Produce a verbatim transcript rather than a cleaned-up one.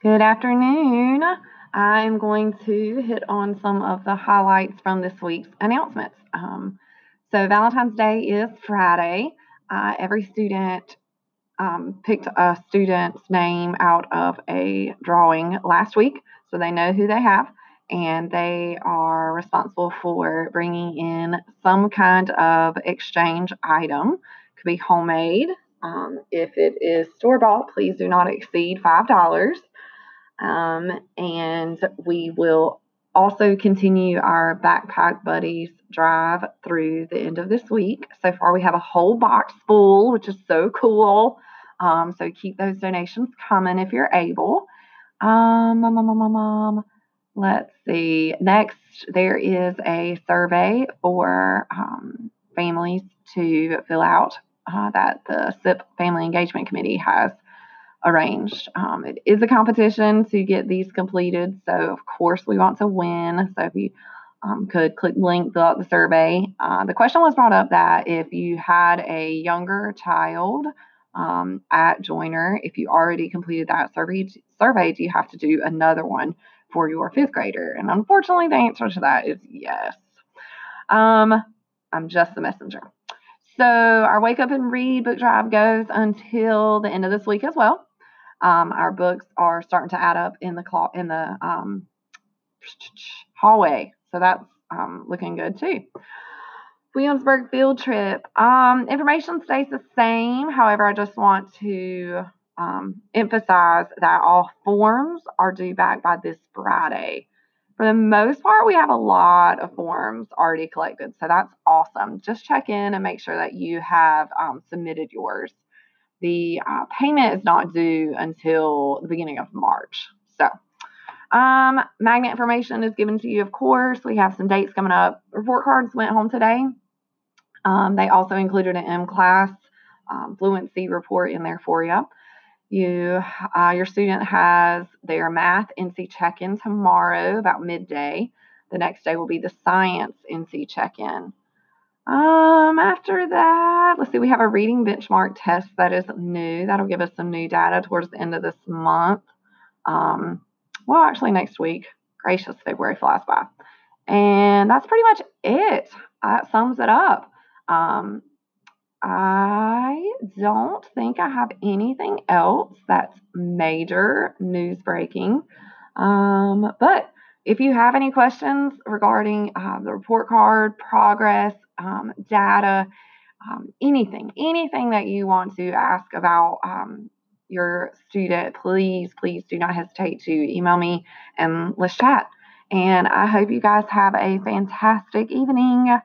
Good afternoon. I'm going to hit on some of the highlights from this week's announcements. Um, so Valentine's Day is Friday. Uh, every student um, picked a student's name out of a drawing last week, so they know who they have, and they are responsible for bringing in some kind of exchange item. It could be homemade. Um, if it is store-bought, please do not exceed five dollars. Um, and we will also continue our Backpack Buddies drive through the end of this week. So far, we have a whole box full, which is so cool. Um, so keep those donations coming if you're able. Um, um, um, um, um, let's see. Next, there is a survey for um, families to fill out uh, that the S I P Family Engagement Committee has arranged. Um, it is a competition to get these completed, so of course we want to win. So if you um, could click the link, fill out the survey. Uh, the question was brought up that if you had a younger child um, at Joyner, if you already completed that survey, survey, do you have to do another one for your fifth grader? And unfortunately, the answer to that is yes. Um, I'm just the messenger. So our Wake Up and Read book drive goes until the end of this week as well. Um, our books are starting to add up in the clo- in the um, hallway, so that's um, looking good too. Williamsburg field trip. Um, information stays the same. However, I just want to um, emphasize that all forms are due back by this Friday. For the most part, we have a lot of forms already collected, so that's awesome. Just check in and make sure that you have um, submitted yours. The uh, payment is not due until the beginning of March. So um, magnet information is given to you, of course. We have some dates coming up. Report cards went home today. Um, they also included an M-Class um, fluency report in there for you. You, uh, your student has their math N C check-in tomorrow about midday. The next day will be the science N C check-in. Um, after that, let's see, we have a reading benchmark test that is new. That'll give us some new data towards the end of this month. Um, well, actually next week. Gracious, February flies by. And that's pretty much it. That sums it up. Um, I don't think I have anything else that's major news breaking. Um, but if you have any questions regarding uh, the report card, progress, um, data, um, anything, anything that you want to ask about um, your student, please, please do not hesitate to email me and let's chat. And I hope you guys have a fantastic evening.